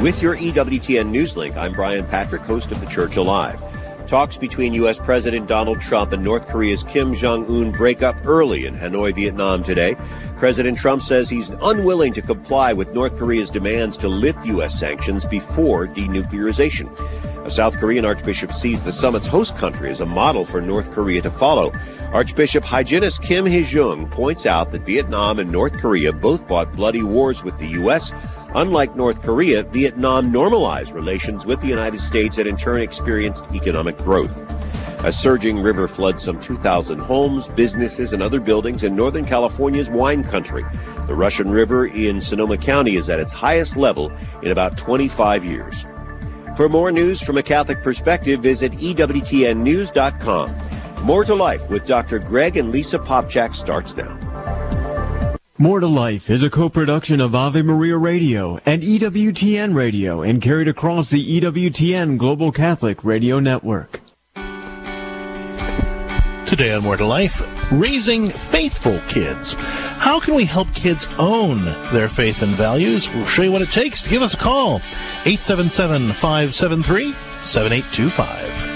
With your EWTN News Link, I'm Brian Patrick, host of The Church Alive. Talks between U.S. President Donald Trump and North Korea's Kim Jong-un break up early in Hanoi, Vietnam today. President Trump says he's unwilling to comply with North Korea's demands to lift U.S. sanctions before denuclearization. A South Korean archbishop sees the summit's host country as a model for North Korea to follow. Archbishop Hyginist Kim Hee-jung points out that Vietnam and North Korea both fought bloody wars with the U.S. Unlike North Korea, Vietnam normalized relations with the United States and in turn experienced economic growth. A surging river floods some 2,000 homes, businesses, and other buildings in Northern California's wine country. The Russian River in Sonoma County is at its highest level in about 25 years. For more news from a Catholic perspective, visit EWTNnews.com. More to Life with Dr. Greg and Lisa Popcak starts now. More to Life is a co-production of Ave Maria Radio and EWTN Radio and carried across the EWTN Global Catholic Radio Network. Today on More to Life, raising faithful kids. How can we help kids own their faith and values? We'll show you what it takes. To give us a call, 877-573-7825.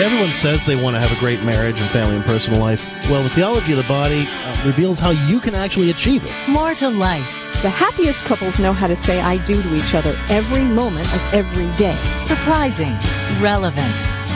Everyone says they want to have a great marriage and family and personal life. Well, the theology of the body reveals how you can actually achieve it. More to Life. The happiest couples know how to say I do to each other every moment of every day. Surprising, relevant,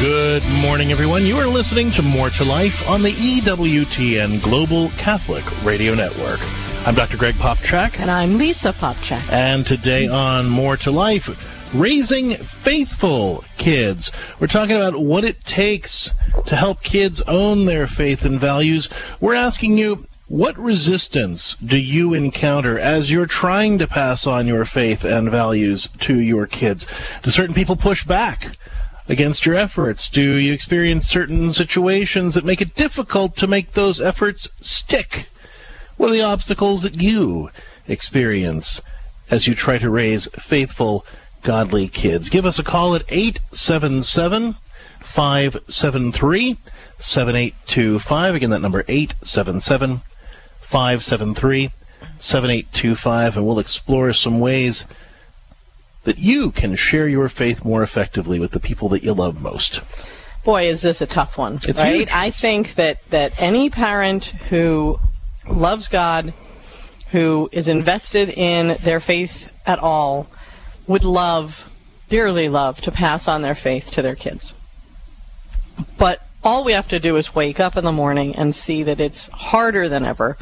Good morning, everyone. You are listening to More to Life on the EWTN Global Catholic Radio Network. I'm Dr. Greg Popcak. And I'm Lisa Popcak. And today on More to Life, raising faithful kids. We're talking about what it takes to help kids own their faith and values. We're asking you, what resistance do you encounter as you're trying to pass on your faith and values to your kids? Do certain people push back against your efforts? Do you experience certain situations that make it difficult to make those efforts stick? What are the obstacles that you experience as you try to raise faithful, godly kids? Give us a call at 877-573-7825. Again, that number, 877-573-7825, and we'll explore some ways that you can share your faith more effectively with the people that you love most. Boy, is this a tough one, it's right? Huge. I think that any parent who loves God, who is invested in their faith at all, would love, dearly love, to pass on their faith to their kids. But all we have to do is wake up in the morning and see that it's harder than ever.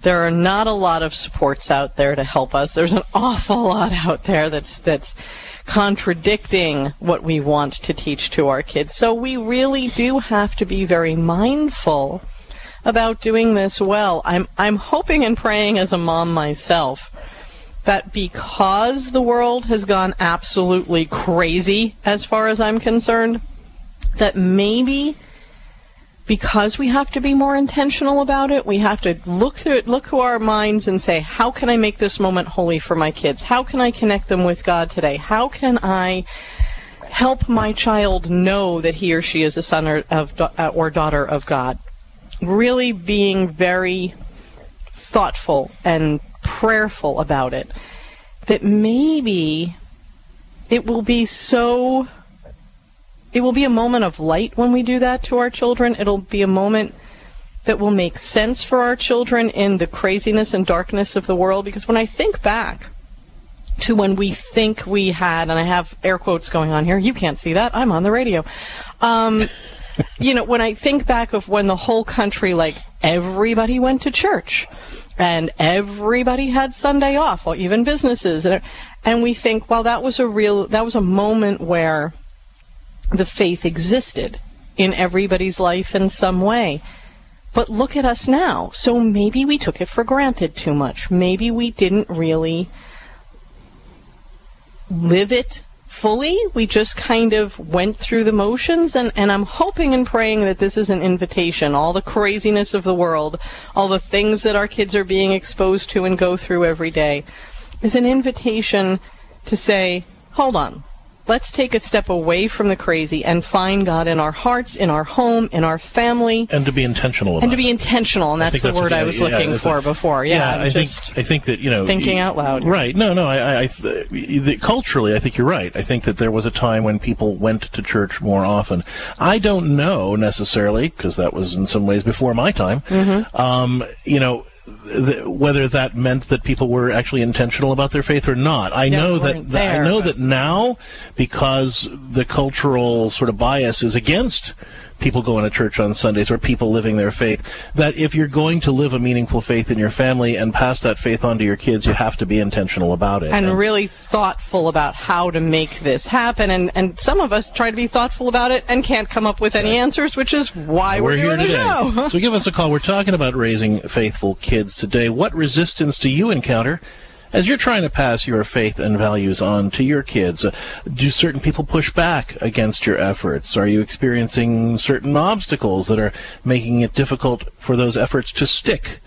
There are not a lot of supports out there to help us. There's an awful lot out there that's contradicting what we want to teach to our kids. So we really do have to be very mindful about doing this well. I'm hoping and praying as a mom myself that because the world has gone absolutely crazy as far as I'm concerned, that maybe because we have to be more intentional about it, we have to look through it, look through our minds and say, how can I make this moment holy for my kids? How can I connect them with God today? How can I help my child know that he or she is a son or daughter of God? Really being very thoughtful and prayerful about it, that maybe it will be a moment of light when we do that to our children. It'll be a moment that will make sense for our children in the craziness and darkness of the world. Because when I think back to when we think we had, and I have air quotes going on here, you can't see that, I'm on the radio. You know, when I think back of when the whole country, like, everybody went to church and everybody had Sunday off, or even businesses, and we think, well, that was a moment where the faith existed in everybody's life in some way. But look at us now. So maybe we took it for granted too much. Maybe we didn't really live it fully. We just kind of went through the motions, and I'm hoping and praying that this is an invitation. All the craziness of the world, all the things that our kids are being exposed to and go through every day, is an invitation to say, hold on, let's take a step away from the crazy and find God in our hearts, in our home, in our family. And to be intentional about it. And to be intentional, and that's the word I was looking for before. Yeah, I think that, you know... Thinking out loud. Right. No, culturally, I think you're right. I think that there was a time when people went to church more often. I don't know, necessarily, because that was in some ways before my time, whether that meant that people were actually intentional about their faith or not. I know that now, because the cultural sort of bias is against people going to church on Sundays or people living their faith, that if you're going to live a meaningful faith in your family and pass that faith on to your kids, you have to be intentional about it. And really thoughtful about how to make this happen. And some of us try to be thoughtful about it and can't come up with any answers, which is why we're doing here today. The show. So give us a call. We're talking about raising faithful kids today. What resistance do you encounter as you're trying to pass your faith and values on to your kids? Do certain people push back against your efforts? Are you experiencing certain obstacles that are making it difficult for those efforts to stick?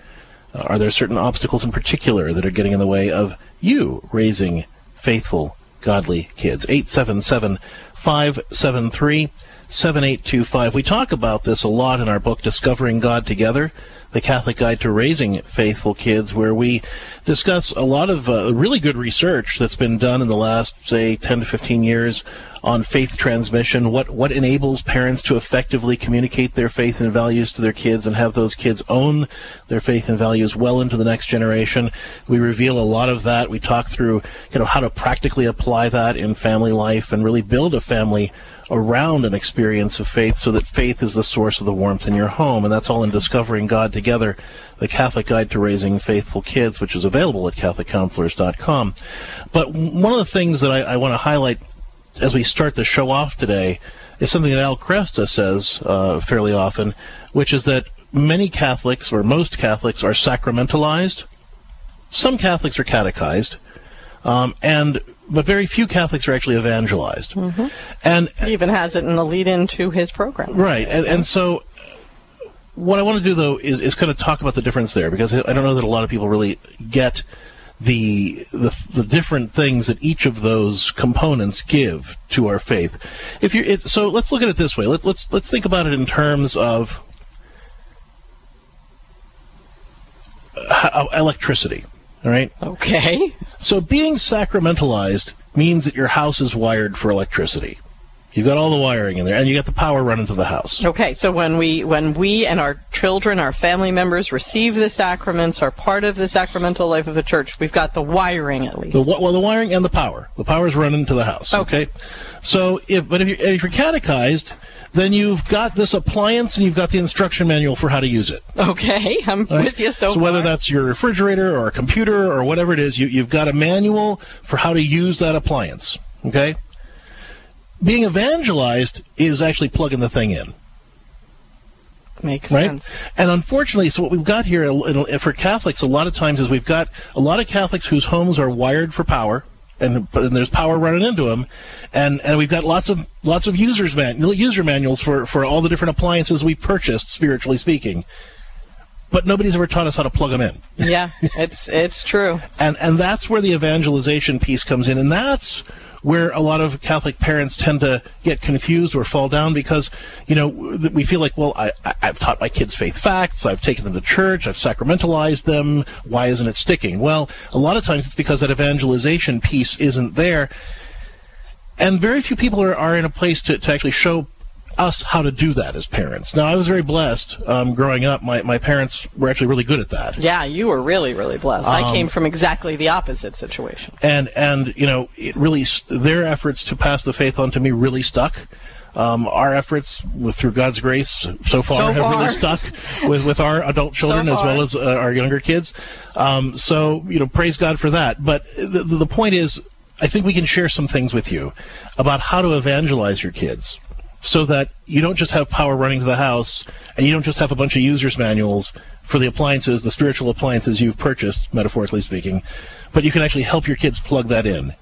Are there certain obstacles in particular that are getting in the way of you raising faithful, godly kids? 877-573-7825. We talk about this a lot in our book, Discovering God Together, The Catholic Guide to Raising Faithful Kids, where we discuss a lot of really good research that's been done in the last, say, 10 to 15 years on faith transmission, what enables parents to effectively communicate their faith and values to their kids and have those kids own their faith and values well into the next generation. We reveal a lot of that. We talk through how to practically apply that in family life and really build a family around an experience of faith so that faith is the source of the warmth in your home. And that's all in Discovering God Together, The Catholic Guide to Raising Faithful Kids, which is available at CatholicCounselors.com. But one of the things that I want to highlight as we start the show off today is something that Al Cresta says fairly often, which is that many Catholics, or most Catholics, are sacramentalized. Some Catholics are catechized. But very few Catholics are actually evangelized. Mm-hmm. And he even has it in the lead-in to his program. Right. And so what I want to do, though, is kind of talk about the difference there, because I don't know that a lot of people really get the different things that each of those components give to our faith. So let's look at it this way. Let's think about it in terms of electricity. All right. Okay. So being sacramentalized means that your house is wired for electricity. You've got all the wiring in there, and you got the power running to the house. Okay. So when we and our children, our family members, receive the sacraments, are part of the sacramental life of the church, we've got the wiring at least. The wiring and the power. The power's running to the house. Okay. So if you're catechized, then you've got this appliance and you've got the instruction manual for how to use it. Okay, I'm with you so far. So whether that's your refrigerator or a computer or whatever it is, you've got a manual for how to use that appliance, okay? Being evangelized is actually plugging the thing in. Makes sense. And unfortunately, so what we've got here for Catholics a lot of times is we've got a lot of Catholics whose homes are wired for power, and there's power running into them, and we've got lots of user manuals for all the different appliances we purchased, spiritually speaking, but nobody's ever taught us how to plug them in. Yeah, it's true. And that's where the evangelization piece comes in, and that's where a lot of Catholic parents tend to get confused or fall down, because we feel like, well, I've taught my kids faith facts, I've taken them to church, I've sacramentalized them, why isn't it sticking? Well, a lot of times it's because that evangelization piece isn't there, and very few people are in a place to actually show us how to do that as parents. Now, I was very blessed growing up. My parents were actually really good at that. Yeah, you were really, really blessed. I came from exactly the opposite situation. And it really, their efforts to pass the faith on to me really stuck. Our efforts, through God's grace, so far have really stuck with our adult children as well as our younger kids. So praise God for that. But the point is, I think we can share some things with you about how to evangelize your kids. so that you don't just have power running to the house, and you don't just have a bunch of user's manuals for the appliances, the spiritual appliances you've purchased, metaphorically speaking, but you can actually help your kids plug that in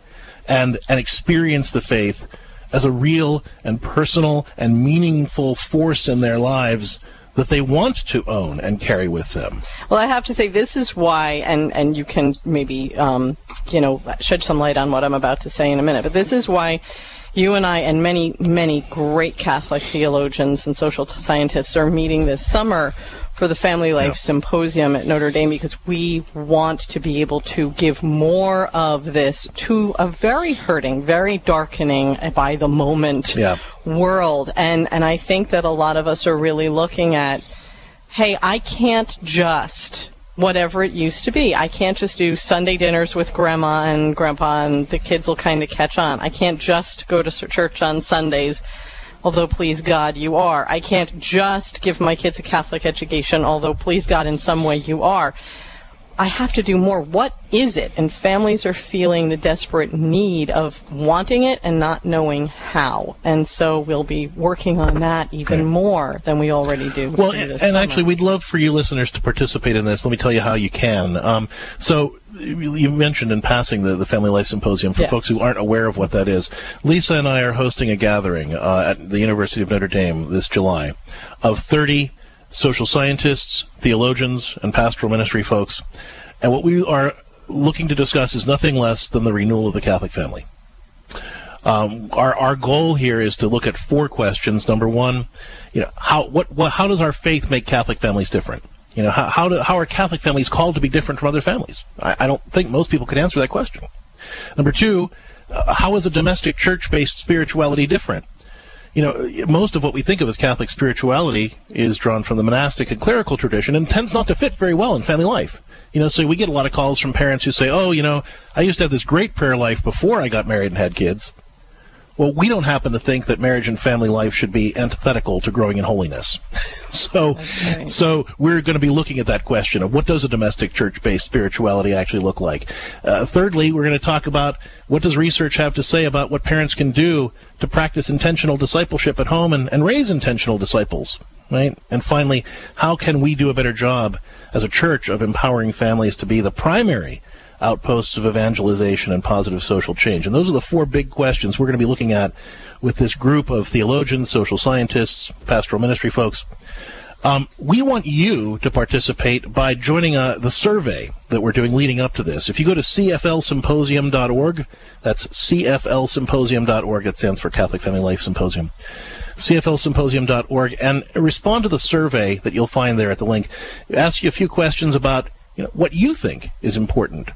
and experience the faith as a real and personal and meaningful force in their lives that they want to own and carry with them. Well, I have to say this is why, and you can maybe, shed some light on what I'm about to say in a minute, but this is why you and I and many, many great Catholic theologians and social scientists are meeting this summer for the Family Life Symposium at Notre Dame, because we want to be able to give more of this to a very hurting, very darkening by the moment world. And I think that a lot of us are really looking at, hey, I can't just whatever it used to be. I can't just do Sunday dinners with Grandma and Grandpa and the kids will kind of catch on. I can't just go to church on Sundays, although, please God, you are. I can't just give my kids a Catholic education, although, please God, in some way you are. I have to do more. What is it? And families are feeling the desperate need of wanting it and not knowing how. And so we'll be working on that even more than we already do. Well, and summer. Actually, we'd love for you listeners to participate in this. Let me tell you how you can. So you mentioned in passing the Family Life Symposium. For folks who aren't aware of what that is, Lisa and I are hosting a gathering at the University of Notre Dame this July of 30 social scientists, theologians, and pastoral ministry folks. And what we are looking to discuss is nothing less than the renewal of the Catholic family. Our goal here is to look at four questions. Number one, how does our faith make Catholic families different? How are Catholic families called to be different from other families? I don't think most people could answer that question. Number two, how is a domestic church-based spirituality different? Most of what we think of as Catholic spirituality is drawn from the monastic and clerical tradition and tends not to fit very well in family life. So we get a lot of calls from parents who say, I used to have this great prayer life before I got married and had kids. Well, we don't happen to think that marriage and family life should be antithetical to growing in holiness. So we're going to be looking at that question of what does a domestic church-based spirituality actually look like. Thirdly, we're going to talk about what does research have to say about what parents can do to practice intentional discipleship at home and raise intentional disciples, right? And finally, how can we do a better job as a church of empowering families to be the primary outposts of evangelization and positive social change? And those are the four big questions we're going to be looking at with this group of theologians, social scientists, pastoral ministry folks. We want you to participate by joining the survey that we're doing leading up to this. If you go to cflsymposium.org, that's cflsymposium.org. It stands for Catholic Family Life Symposium. cflsymposium.org, and respond to the survey that you'll find there at the link. It asks you a few questions about what you think is important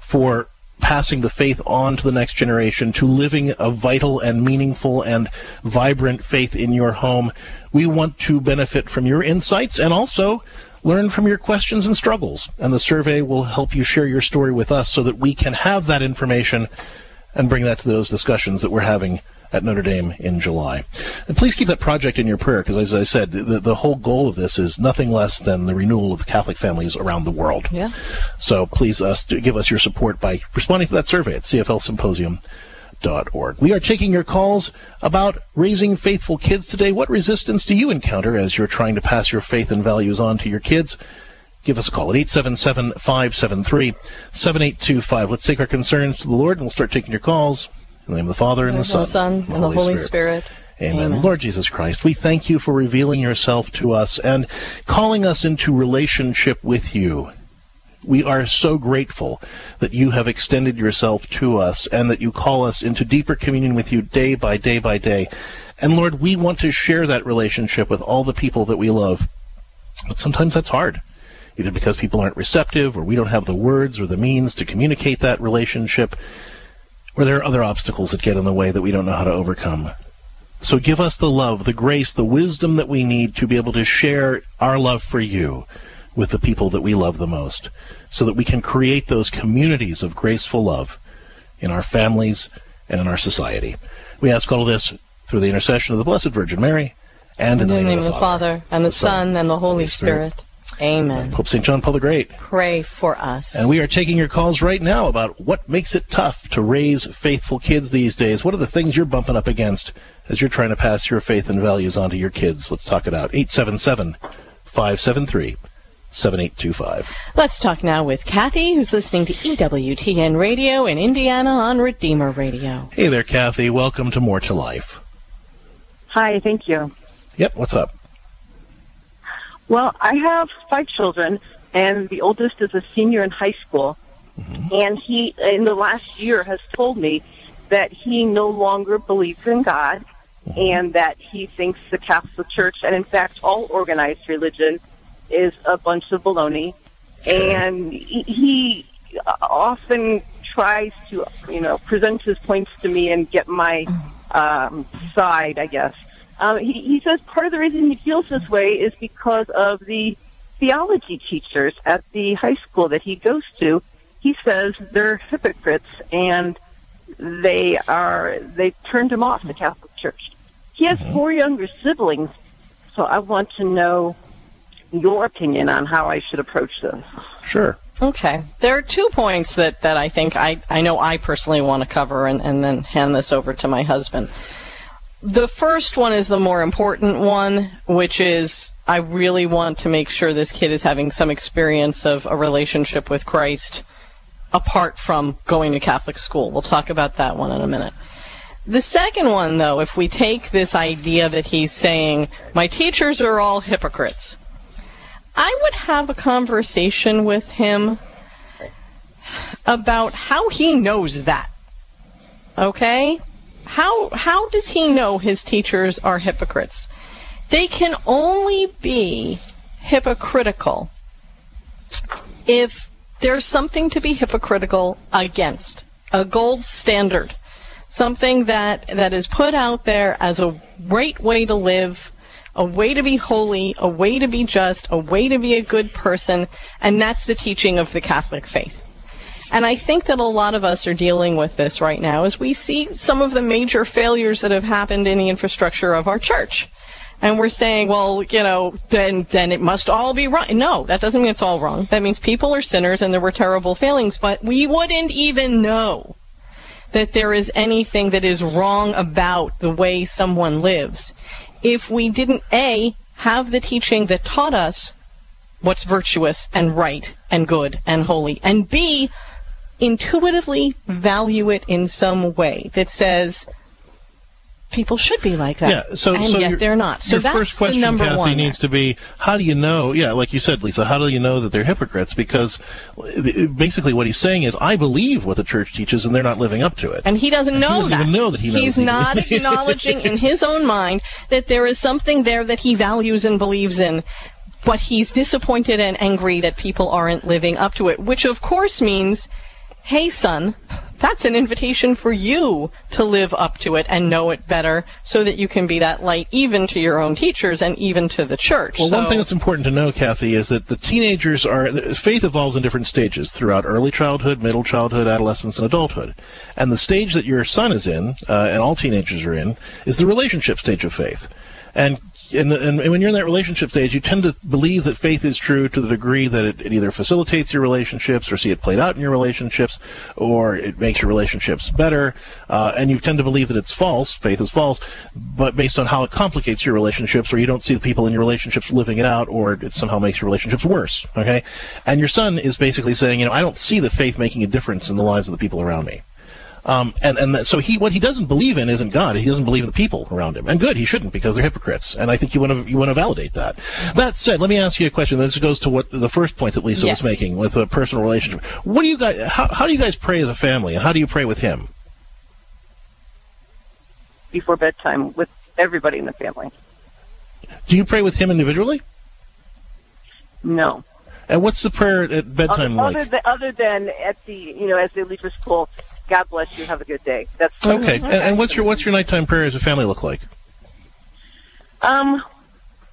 for passing the faith on to the next generation, to living a vital and meaningful and vibrant faith in your home. We want to benefit from your insights and also learn from your questions and struggles. And the survey will help you share your story with us so that we can have that information and bring that to those discussions that we're having at Notre Dame in July. And please keep that project in your prayer, because as I said, the whole goal of this is nothing less than the renewal of Catholic families around the world. Yeah. So please give us your support by responding to that survey at cflsymposium.org. We are taking your calls about raising faithful kids today. What resistance do you encounter as you're trying to pass your faith and values on to your kids? Give us a call at 877-573-7825. Let's take our concerns to the Lord, and we'll start taking your calls. In the name of the Father, and the Son, and the Holy Spirit. Amen. Amen. Lord Jesus Christ, we thank you for revealing yourself to us and calling us into relationship with you. We are so grateful that you have extended yourself to us and that you call us into deeper communion with you day by day by day. And Lord, we want to share that relationship with all the people that we love. But sometimes that's hard, either because people aren't receptive, or we don't have the words or the means to communicate that relationship, where there are other obstacles that get in the way that we don't know how to overcome. So give us the love, the grace, the wisdom that we need to be able to share our love for you with the people that we love the most, so that we can create those communities of graceful love in our families and in our society. We ask all of this through the intercession of the Blessed Virgin Mary, and in the name of the Father, and the Son, and the Holy Spirit. Amen. Pope St. John Paul the Great, pray for us. And we are taking your calls right now about what makes it tough to raise faithful kids these days. What are the things you're bumping up against as you're trying to pass your faith and values on to your kids. Let's talk it out. 877-573-7825. Let's talk now with Kathy, who's listening to EWTN Radio in Indiana on Redeemer Radio. Hey there, Kathy. Welcome to More to Life. Hi, thank you. Yep, what's up? Well, I have 5 children, and the oldest is a senior in high school. Mm-hmm. And he, in the last year, has told me that he no longer believes in God, mm-hmm. and that he thinks the Catholic Church, and in fact all organized religion, is a bunch of baloney. And he often tries to, you know, present his points to me and get my side, I guess. He says part of the reason he feels this way is because of the theology teachers at the high school that he goes to. He says they're hypocrites, and they turned him off, the Catholic Church. He has 4 younger siblings, so I want to know your opinion on how I should approach this. Sure. Okay. There are 2 points that I think I know I personally want to cover and then hand this over to my husband. The first one is the more important one, which is I really want to make sure this kid is having some experience of a relationship with Christ apart from going to Catholic school. We'll talk about that one in a minute. The second one, though, if we take this idea that he's saying, my teachers are all hypocrites, I would have a conversation with him about how he knows that. Okay? How does he know his teachers are hypocrites? They can only be hypocritical if there's something to be hypocritical against, a gold standard, something that is put out there as a great way to live, a way to be holy, a way to be just, a way to be a good person, and that's the teaching of the Catholic faith. And I think that a lot of us are dealing with this right now as we see some of the major failures that have happened in the infrastructure of our church. And we're saying, well, you know, then it must all be right. No, that doesn't mean it's all wrong. That means people are sinners and there were terrible failings, but we wouldn't even know that there is anything that is wrong about the way someone lives if we didn't, A, have the teaching that taught us what's virtuous and right and good and holy, and B, intuitively value it in some way that says, people should be like that, yeah, so yet they're not. So that's first question, the number Kathy, one needs to be, how do you know, yeah, like you said, Lisa, how do you know that they're hypocrites? Because basically what he's saying is, I believe what the church teaches, and they're not living up to it. And he doesn't know that. Even know that he knows. He's not acknowledging in his own mind that there is something there that he values and believes in, but he's disappointed and angry that people aren't living up to it, which of course means, hey, son, that's an invitation for you to live up to it and know it better so that you can be that light even to your own teachers and even to the church. Well, one thing that's important to know, Kathy, is that the teenagers are, faith evolves in different stages throughout early childhood, middle childhood, adolescence, and adulthood. And the stage that your son is in, and all teenagers are in, is the relationship stage of faith. And when you're in that relationship stage, you tend to believe that faith is true to the degree that it either facilitates your relationships or see it played out in your relationships, or it makes your relationships better. And you tend to believe that it's false, faith is false, but based on how it complicates your relationships, or you don't see the people in your relationships living it out, or it somehow makes your relationships worse. Okay? And your son is basically saying, you know, I don't see the faith making a difference in the lives of the people around me. So what he doesn't believe in isn't God. He doesn't believe in the people around him. And good, he shouldn't, because they're hypocrites. And I think you want to validate that. That said, let me ask you a question. This goes to what the first point that Lisa was making with a personal relationship. What do you guys? How do you guys pray as a family, and how do you pray with him? Before bedtime, with everybody in the family. Do you pray with him individually? No. And what's the prayer at bedtime like? Other than at the, you know, as they leave for school, God bless you, have a good day. That's okay. And what's your nighttime prayer as a family look like?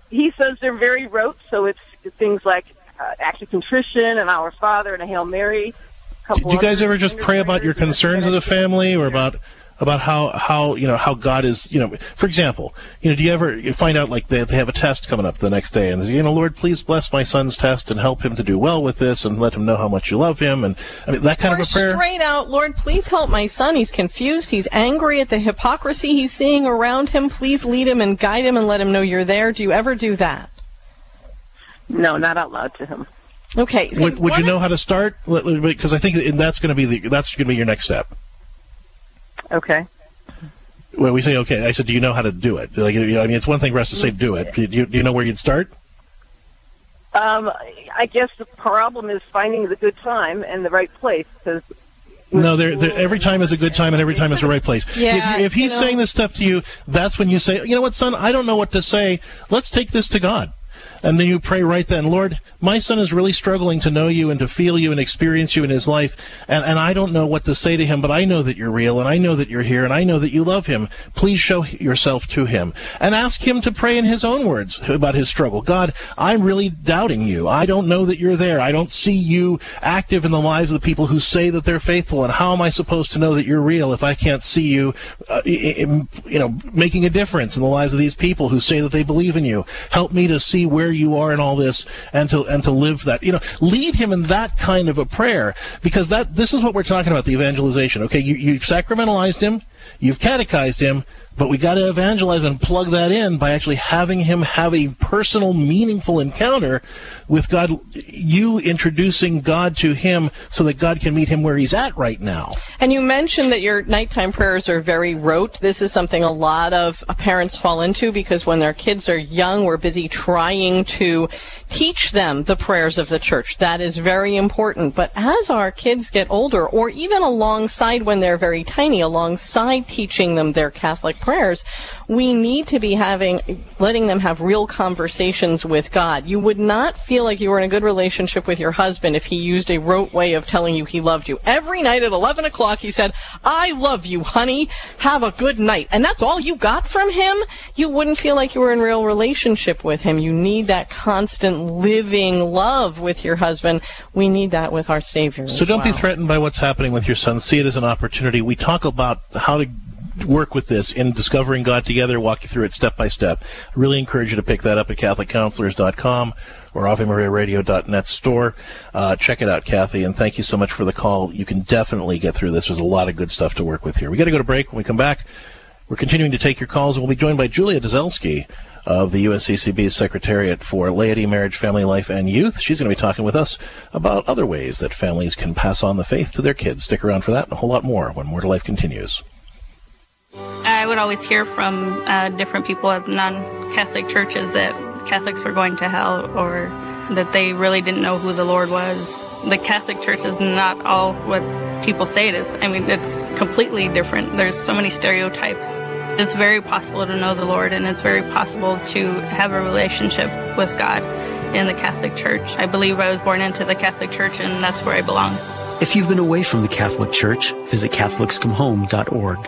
He says they're very rote, so it's things like Act of Contrition, an Our Father, and a Hail Mary. Do you guys ever just pray about your concerns as a family, or about about how God is, for example, do you ever find out like they have a test coming up the next day and, Lord, please bless my son's test and help him to do well with this and let him know how much you love him. And I mean, that kind of a prayer. Straight out, Lord, please help my son. He's confused. He's angry at the hypocrisy he's seeing around him. Please lead him and guide him and let him know you're there. Do you ever do that? No, not out loud to him. Okay. So would you know how to start? Because I think that's going to be your next step. Okay. Well, we say okay. I said, do you know how to do it? It's one thing for us to say do it. Do you know where you'd start? I guess the problem is finding the good time and the right place. Because no, every time is a good time and every time is the right place. Yeah, if he's saying this stuff to you, that's when you say, you know what, son, I don't know what to say. Let's take this to God. And then you pray right then, Lord, my son is really struggling to know you and to feel you and experience you in his life, and I don't know what to say to him, but I know that you're real, and I know that you're here, and I know that you love him. Please show yourself to him. And ask him to pray in his own words about his struggle. God, I'm really doubting you. I don't know that you're there. I don't see you active in the lives of the people who say that they're faithful, and how am I supposed to know that you're real if I can't see you, making a difference in the lives of these people who say that they believe in you? Help me to see where you are in all this, and to live that. Lead him in that kind of a prayer, because this is what we're talking about, the evangelization. Okay, you've sacramentalized him, you've catechized him, but we got to evangelize and plug that in by actually having him have a personal, meaningful encounter with God, you introducing God to him so that God can meet him where he's at right now. And you mentioned that your nighttime prayers are very rote. This is something a lot of parents fall into, because when their kids are young, we're busy trying to teach them the prayers of the church. That is very important. But as our kids get older, or even alongside when they're very tiny, alongside teaching them their Catholic prayers, we need to be letting them have real conversations with God. You would not feel like you were in a good relationship with your husband if he used a rote way of telling you he loved you. Every night at 11 o'clock he said, I love you, honey. Have a good night. And that's all you got from him? You wouldn't feel like you were in real relationship with him. You need that constant living love with your husband. We need that with our Savior as well. So don't be threatened by what's happening with your son. See it as an opportunity. We talk about how to work with this in Discovering God Together, walk you through it step by step. I really encourage you to pick that up at CatholicCounselors.com or AveMariaRadio.net store. Check it out, Kathy, and thank you so much for the call. You can definitely get through this. There's a lot of good stuff to work with here. We got to go to break. When we come back, we're continuing to take your calls, and we'll be joined by Julia Dozelski of the USCCB's Secretariat for Laity, Marriage, Family Life, and Youth. She's going to be talking with us about other ways that families can pass on the faith to their kids. Stick around for that and a whole lot more when More to Life continues. I would always hear from different people at non-Catholic churches that Catholics were going to hell, or that they really didn't know who the Lord was. The Catholic Church is not all what people say it is. I mean, it's completely different. There's so many stereotypes. It's very possible to know the Lord, and it's very possible to have a relationship with God in the Catholic Church. I believe I was born into the Catholic Church, and that's where I belong. If you've been away from the Catholic Church, visit CatholicsComeHome.org.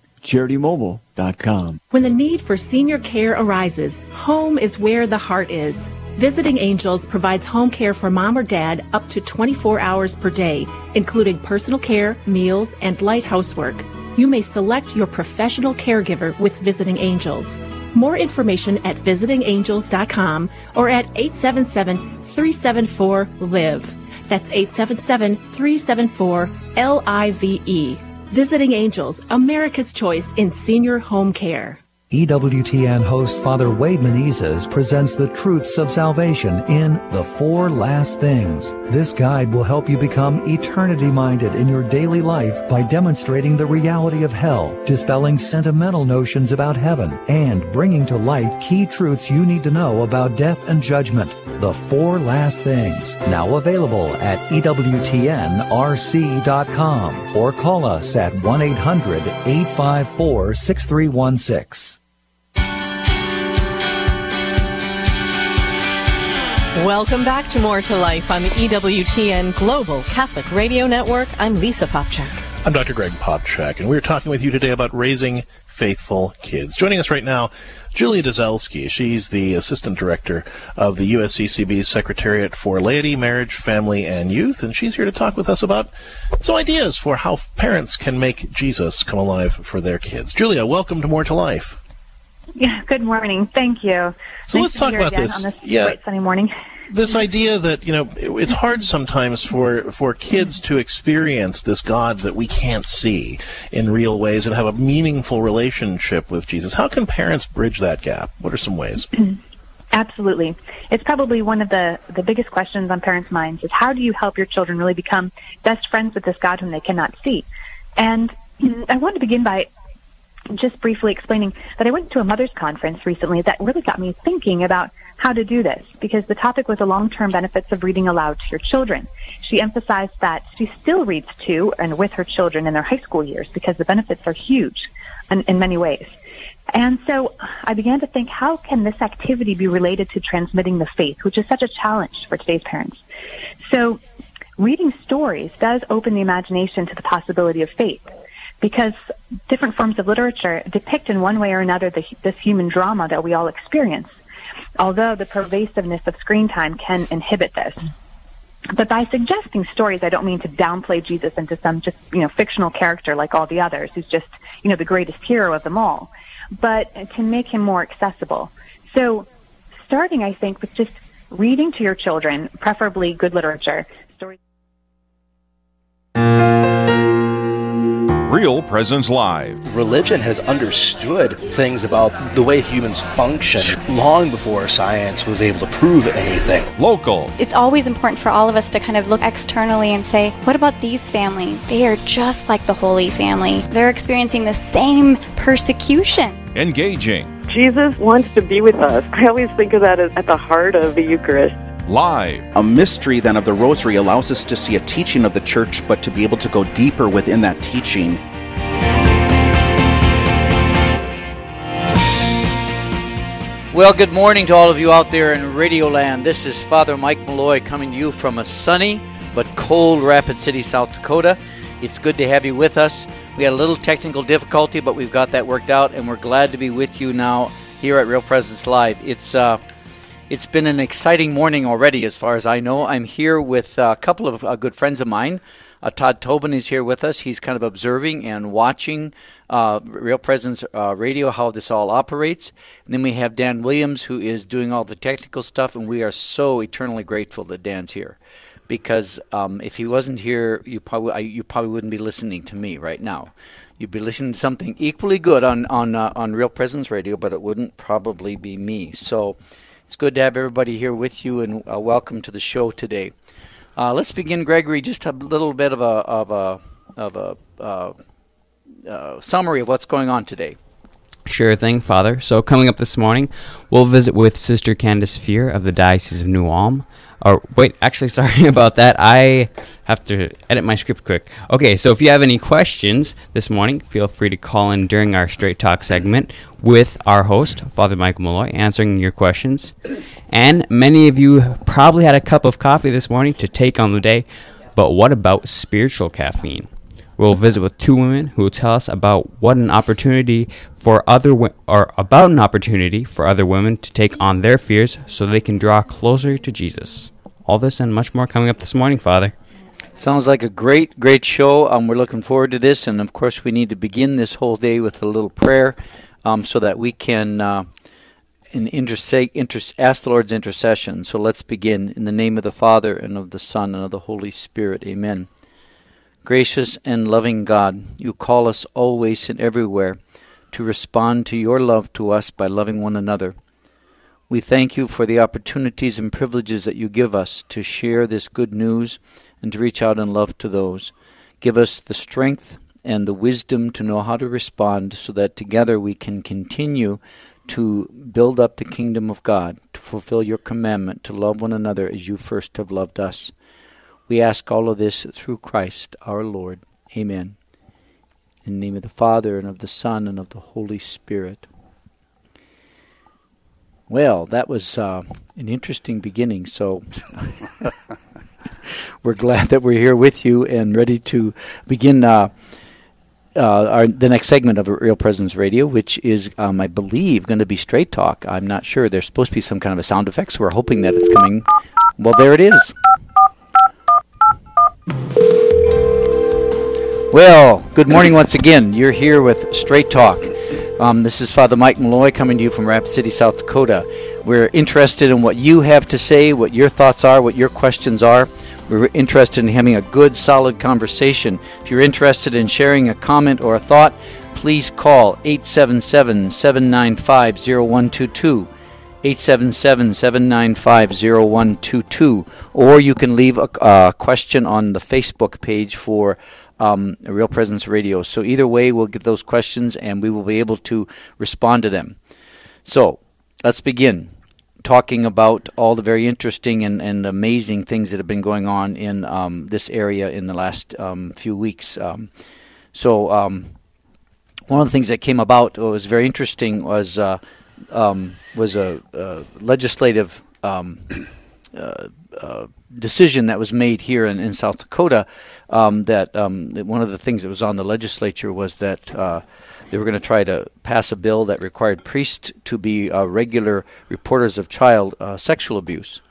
CharityMobile.com. When the need for senior care arises, home is where the heart is. Visiting Angels provides home care for mom or dad up to 24 hours per day, including personal care, meals, and light housework. You may select your professional caregiver with Visiting Angels. More information at visitingangels.com or at 877-374-LIVE. That's 877-374-LIVE. Visiting Angels, America's choice in senior home care. EWTN host Father Wade Menezes presents the truths of salvation in The Four Last Things. This guide will help you become eternity-minded in your daily life by demonstrating the reality of hell, dispelling sentimental notions about heaven, and bringing to light key truths you need to know about death and judgment. The Four Last Things, now available at EWTNRC.com or call us at 1-800-854-6316. Welcome back to More to Life on the EWTN Global Catholic Radio Network. I'm Lisa Popcak. I'm Dr. Greg Popcak, and we're talking with you today about raising faithful kids. Joining us right now, Julia Dozelski. She's the Assistant Director of the USCCB's Secretariat for Laity, Marriage, Family, and Youth, and she's here to talk with us about some ideas for how parents can make Jesus come alive for their kids. Julia, welcome to More to Life. Yeah, good morning. Thank you. So nice let's talk about this. On this bright sunny morning. This idea that, you know, it's hard sometimes for kids to experience this God that we can't see in real ways and have a meaningful relationship with Jesus. How can parents bridge that gap? What are some ways? Absolutely. It's probably one of the biggest questions on parents' minds is how do you help your children really become best friends with this God whom they cannot see? And I want to begin by just briefly explaining that I went to a mother's conference recently that really got me thinking about how to do this, because the topic was the long-term benefits of reading aloud to your children. She emphasized that she still reads to and with her children in their high school years because the benefits are huge in many ways. And so I began to think, how can this activity be related to transmitting the faith, which is such a challenge for today's parents? So reading stories does open the imagination to the possibility of faith, because different forms of literature depict in one way or another this human drama that we all experience, although the pervasiveness of screen time can inhibit this. But by suggesting stories, I don't mean to downplay Jesus into some just, fictional character like all the others who's just, the greatest hero of them all, but to make him more accessible. So starting, I think, with just reading to your children, preferably good literature, stories. Real Presence Live. Religion has understood things about the way humans function long before science was able to prove anything. Local. It's always important for all of us to kind of look externally and say, what about these families? They are just like the Holy Family. They're experiencing the same persecution. Engaging. Jesus wants to be with us. I always think of that as at the heart of the Eucharist. Live. A mystery, then, of the Rosary allows us to see a teaching of the Church, but to be able to go deeper within that teaching. Well, good morning to all of you out there in Radioland. This is Father Mike Malloy coming to you from a sunny but cold Rapid City, South Dakota. It's good to have you with us. We had a little technical difficulty, but we've got that worked out, and we're glad to be with you now here at Real Presence Live. It's been an exciting morning already, as far as I know. I'm here with a couple of good friends of mine. Todd Tobin is here with us. He's kind of observing and watching Real Presence Radio, how this all operates. And then we have Dan Williams, who is doing all the technical stuff, and we are so eternally grateful that Dan's here. Because if he wasn't here, you probably wouldn't be listening to me right now. You'd be listening to something equally good on Real Presence Radio, but it wouldn't probably be me. So it's good to have everybody here with you, and welcome to the show today. Let's begin, Gregory, just a little bit of a summary of what's going on today. Sure thing, Father. So coming up this morning, we'll visit with Sister Candace Fear of the Diocese of New Ulm. Or wait, actually, sorry about that. I have to edit my script quick. Okay, so if you have any questions this morning, feel free to call in during our Straight Talk segment with our host, Father Mike Malloy, answering your questions. And many of you probably had a cup of coffee this morning to take on the day, but what about spiritual caffeine? We'll visit with two women who will tell us about an opportunity for other women to take on their fears so they can draw closer to Jesus. All this and much more coming up this morning, Father. Sounds like a great, great show. We're looking forward to this, and of course, we need to begin this whole day with a little prayer, so that we can ask the Lord's intercession. So let's begin in the name of the Father and of the Son and of the Holy Spirit. Amen. Gracious and loving God, you call us always and everywhere to respond to your love to us by loving one another. We thank you for the opportunities and privileges that you give us to share this good news and to reach out in love to those. Give us the strength and the wisdom to know how to respond so that together we can continue to build up the kingdom of God, to fulfill your commandment, to love one another as you first have loved us. We ask all of this through Christ our Lord. Amen. In the name of the Father, and of the Son, and of the Holy Spirit. Well, that was an interesting beginning, so we're glad that we're here with you and ready to begin the next segment of Real Presence Radio, which is, I believe, going to be Straight Talk. I'm not sure. There's supposed to be some kind of a sound effect, so we're hoping that it's coming. Well, there it is. Well, good morning once again. You're here with Straight Talk. This is Father Mike Malloy coming to you from Rapid City, South Dakota. We're interested in what you have to say, what your thoughts are, what your questions are. We're interested in having a good, solid conversation. If you're interested in sharing a comment or a thought, please call 877-795-0122, 877-795-0122. Or you can leave a question on the Facebook page for Real Presence Radio. So either way, we'll get those questions and we will be able to respond to them. So let's begin talking about all the very interesting and amazing things that have been going on in this area in the last few weeks. One of the things that came about that was very interesting was a legislative decision that was made here in South Dakota that one of the things that was on the legislature was that they were going to try to pass a bill that required priests to be regular reporters of child sexual abuse.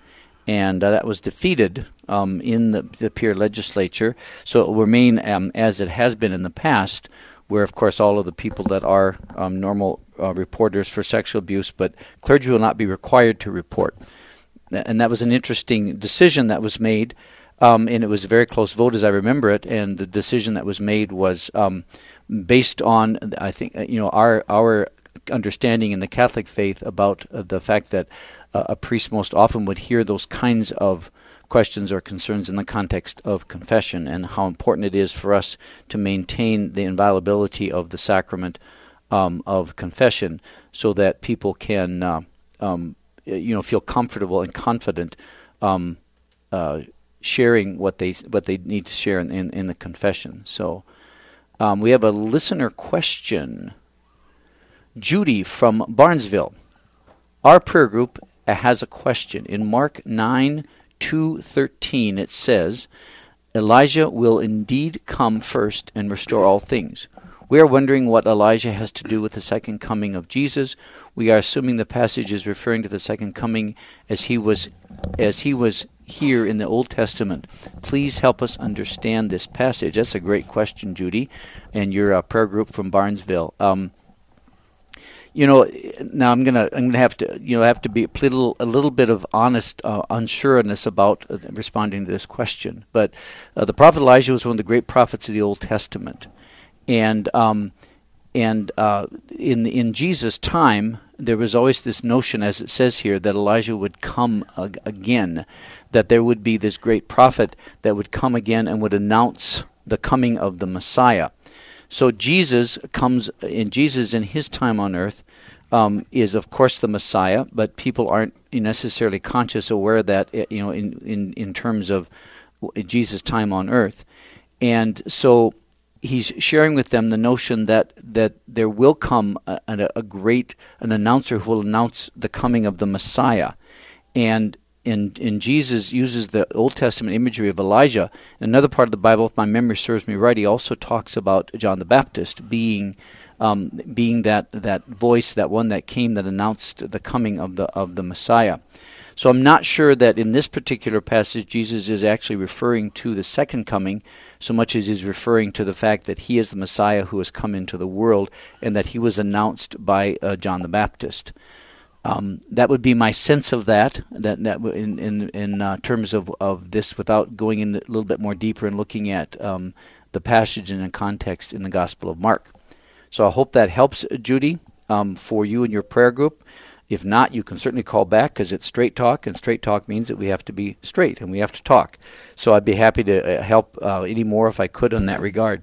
And that was defeated in the peer legislature. So it will remain as it has been in the past, where, of course, all of the people that are normal reporters for sexual abuse, but clergy will not be required to report. And that was an interesting decision that was made, and it was a very close vote as I remember it, and the decision that was made was based on, I think, our understanding in the Catholic faith about the fact that a priest most often would hear those kinds of questions or concerns in the context of confession, and how important it is for us to maintain the inviolability of the sacrament of confession so that people can feel comfortable and confident sharing what they need to share in the confession. So we have a listener question. Judy from Barnesville. Our prayer group has a question. In Mark 9:2-13 it says, Elijah will indeed come first and restore all things. We are wondering what Elijah has to do with the second coming of Jesus. We are assuming the passage is referring to the second coming as he was here in the Old Testament. Please help us understand this passage. That's a great question, Judy, and your prayer group from Barnesville. Now I'm gonna have to be a little bit of honest unsureness about responding to this question. But the prophet Elijah was one of the great prophets of the Old Testament. And in Jesus' time, there was always this notion, as it says here, that Elijah would come again, that there would be this great prophet that would come again and would announce the coming of the Messiah. So Jesus in his time on earth is of course the Messiah, but people aren't necessarily conscious, aware that in terms of Jesus' time on earth, and so he's sharing with them the notion that there will come a great announcer who will announce the coming of the Messiah. And Jesus uses the Old Testament imagery of Elijah. In another part of the Bible, if my memory serves me right, he also talks about John the Baptist being that voice, that one that came that announced the coming of the Messiah. So I'm not sure that in this particular passage Jesus is actually referring to the second coming so much as he's referring to the fact that he is the Messiah who has come into the world and that he was announced by John the Baptist. That would be my sense of that in terms of this, without going in a little bit more deeper and looking at the passage and the context in the Gospel of Mark. So I hope that helps, Judy, for you and your prayer group. If not, you can certainly call back, because it's Straight Talk, and Straight Talk means that we have to be straight and we have to talk. So I'd be happy to help any more if I could in that regard.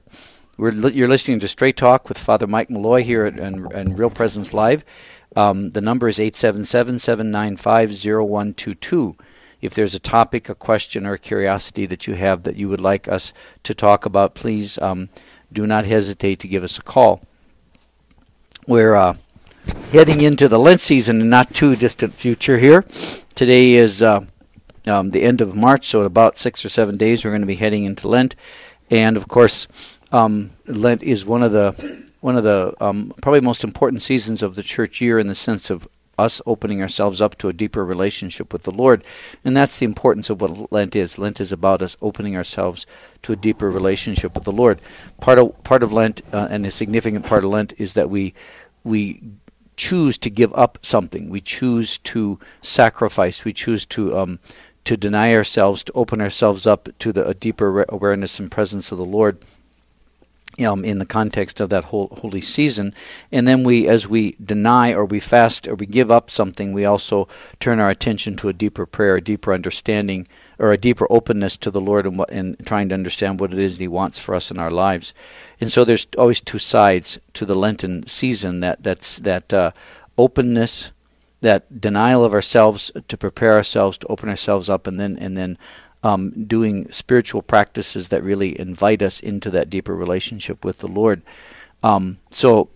You're listening to Straight Talk with Father Mike Malloy here at Real Presence Live. The number is 877-795-0122. If there's a topic, a question, or a curiosity that you have that you would like us to talk about, please do not hesitate to give us a call. We're heading into the Lent season in not too distant future here. Today is the end of March, so in about 6 or 7 days we're going to be heading into Lent. And of course, Lent is one of the probably most important seasons of the church year in the sense of us opening ourselves up to a deeper relationship with the Lord. And that's the importance of what Lent is. Lent is about us opening ourselves to a deeper relationship with the Lord. Part of Lent, and a significant part of Lent, is that we choose to give up something. We choose to sacrifice. We choose to deny ourselves, to open ourselves up to a deeper awareness and presence of the Lord in the context of that whole holy season. And then as we deny or we fast or we give up something, we also turn our attention to a deeper prayer, a deeper understanding, or a deeper openness to the Lord and trying to understand what it is He wants for us in our lives. And so there's always two sides to the Lenten season, that openness, that denial of ourselves to prepare ourselves, to open ourselves up, and then doing spiritual practices that really invite us into that deeper relationship with the Lord. So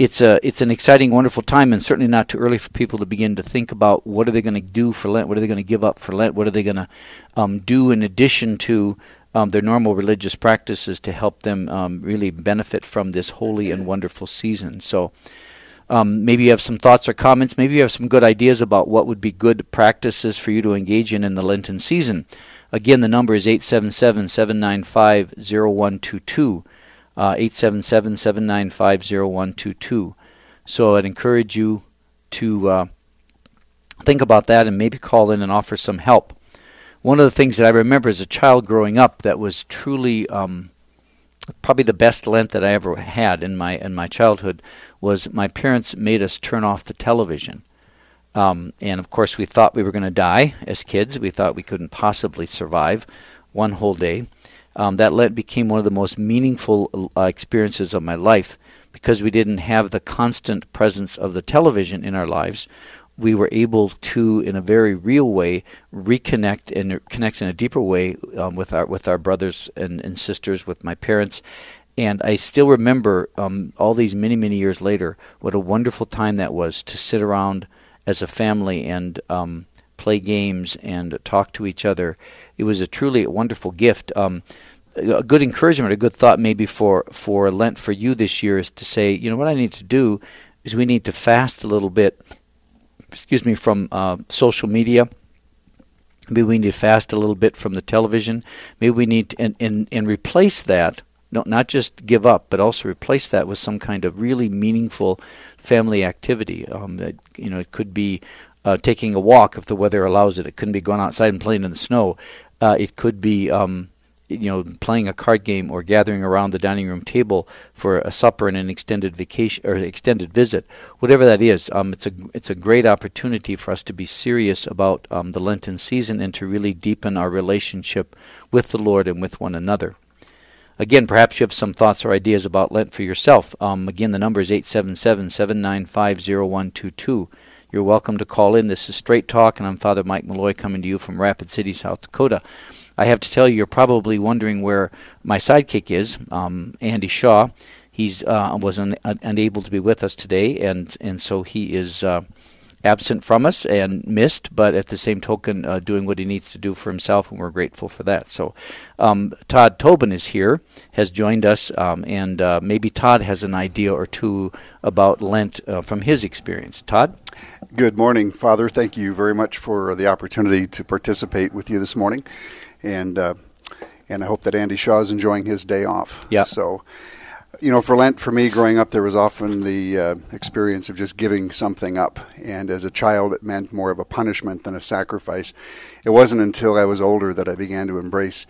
it's an exciting, wonderful time, and certainly not too early for people to begin to think about what are they going to do for Lent, what are they going to give up for Lent, what are they going to do in addition to their normal religious practices to help them really benefit from this holy and wonderful season. So maybe you have some thoughts or comments, maybe you have some good ideas about what would be good practices for you to engage in the Lenten season. Again, the number is 877-795-0122, 877-795-0122. So I'd encourage you to think about that and maybe call in and offer some help. One of the things that I remember as a child growing up that was truly probably the best Lent that I ever had in my childhood was my parents made us turn off the television. And of course, we thought we were going to die as kids. We thought we couldn't possibly survive one whole day. That Lent became one of the most meaningful experiences of my life because we didn't have the constant presence of the television in our lives. We were able to, in a very real way, reconnect and connect in a deeper way with our brothers and sisters, with my parents. And I still remember all these many, many years later what a wonderful time that was to sit around as a family and play games and talk to each other. It was a truly wonderful gift. A good encouragement, a good thought maybe for Lent for you this year is to say, you know, what I need to do is we need to fast a little bit, from social media. Maybe we need to fast a little bit from the television. Maybe we need to, and replace that. No, not just give up, but also replace that with some kind of really meaningful family activity. It could be taking a walk if the weather allows it. It couldn't be going outside and playing in the snow. It could be playing a card game or gathering around the dining room table for a supper and an extended vacation or extended visit. Whatever that is, it's a great opportunity for us to be serious about the Lenten season and to really deepen our relationship with the Lord and with one another. Again, perhaps you have some thoughts or ideas about Lent for yourself. Again, the number is 877-795-0122. You're welcome to call in. This is Straight Talk, and I'm Father Mike Malloy coming to you from Rapid City, South Dakota. I have to tell you, you're probably wondering where my sidekick is, Andy Shaw. He's was unable to be with us today, and so he is absent from us and missed, but at the same token doing what he needs to do for himself, and we're grateful for that. So Todd Tobin is here, has joined us, and maybe Todd has an idea or two about Lent from his experience. Todd? Good morning, Father. Thank you very much for the opportunity to participate with you this morning, and I hope that Andy Shaw is enjoying his day off. Yeah. So, you know, for Lent, for me, growing up, there was often the experience of just giving something up. And as a child, it meant more of a punishment than a sacrifice. It wasn't until I was older that I began to embrace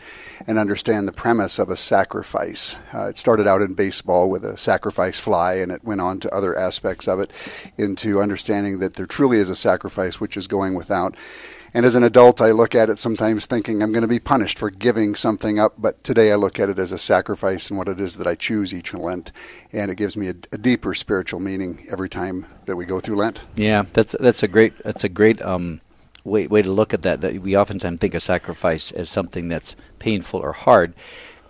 and understand the premise of a sacrifice. It started out in baseball with a sacrifice fly, and it went on to other aspects of it, into understanding that there truly is a sacrifice, which is going without. And as an adult, I look at it sometimes thinking I'm going to be punished for giving something up. But today I look at it as a sacrifice and what it is that I choose each Lent. And it gives me a deeper spiritual meaning every time that we go through Lent. Yeah, that's a great way to look at that. That we oftentimes think of sacrifice as something that's painful or hard.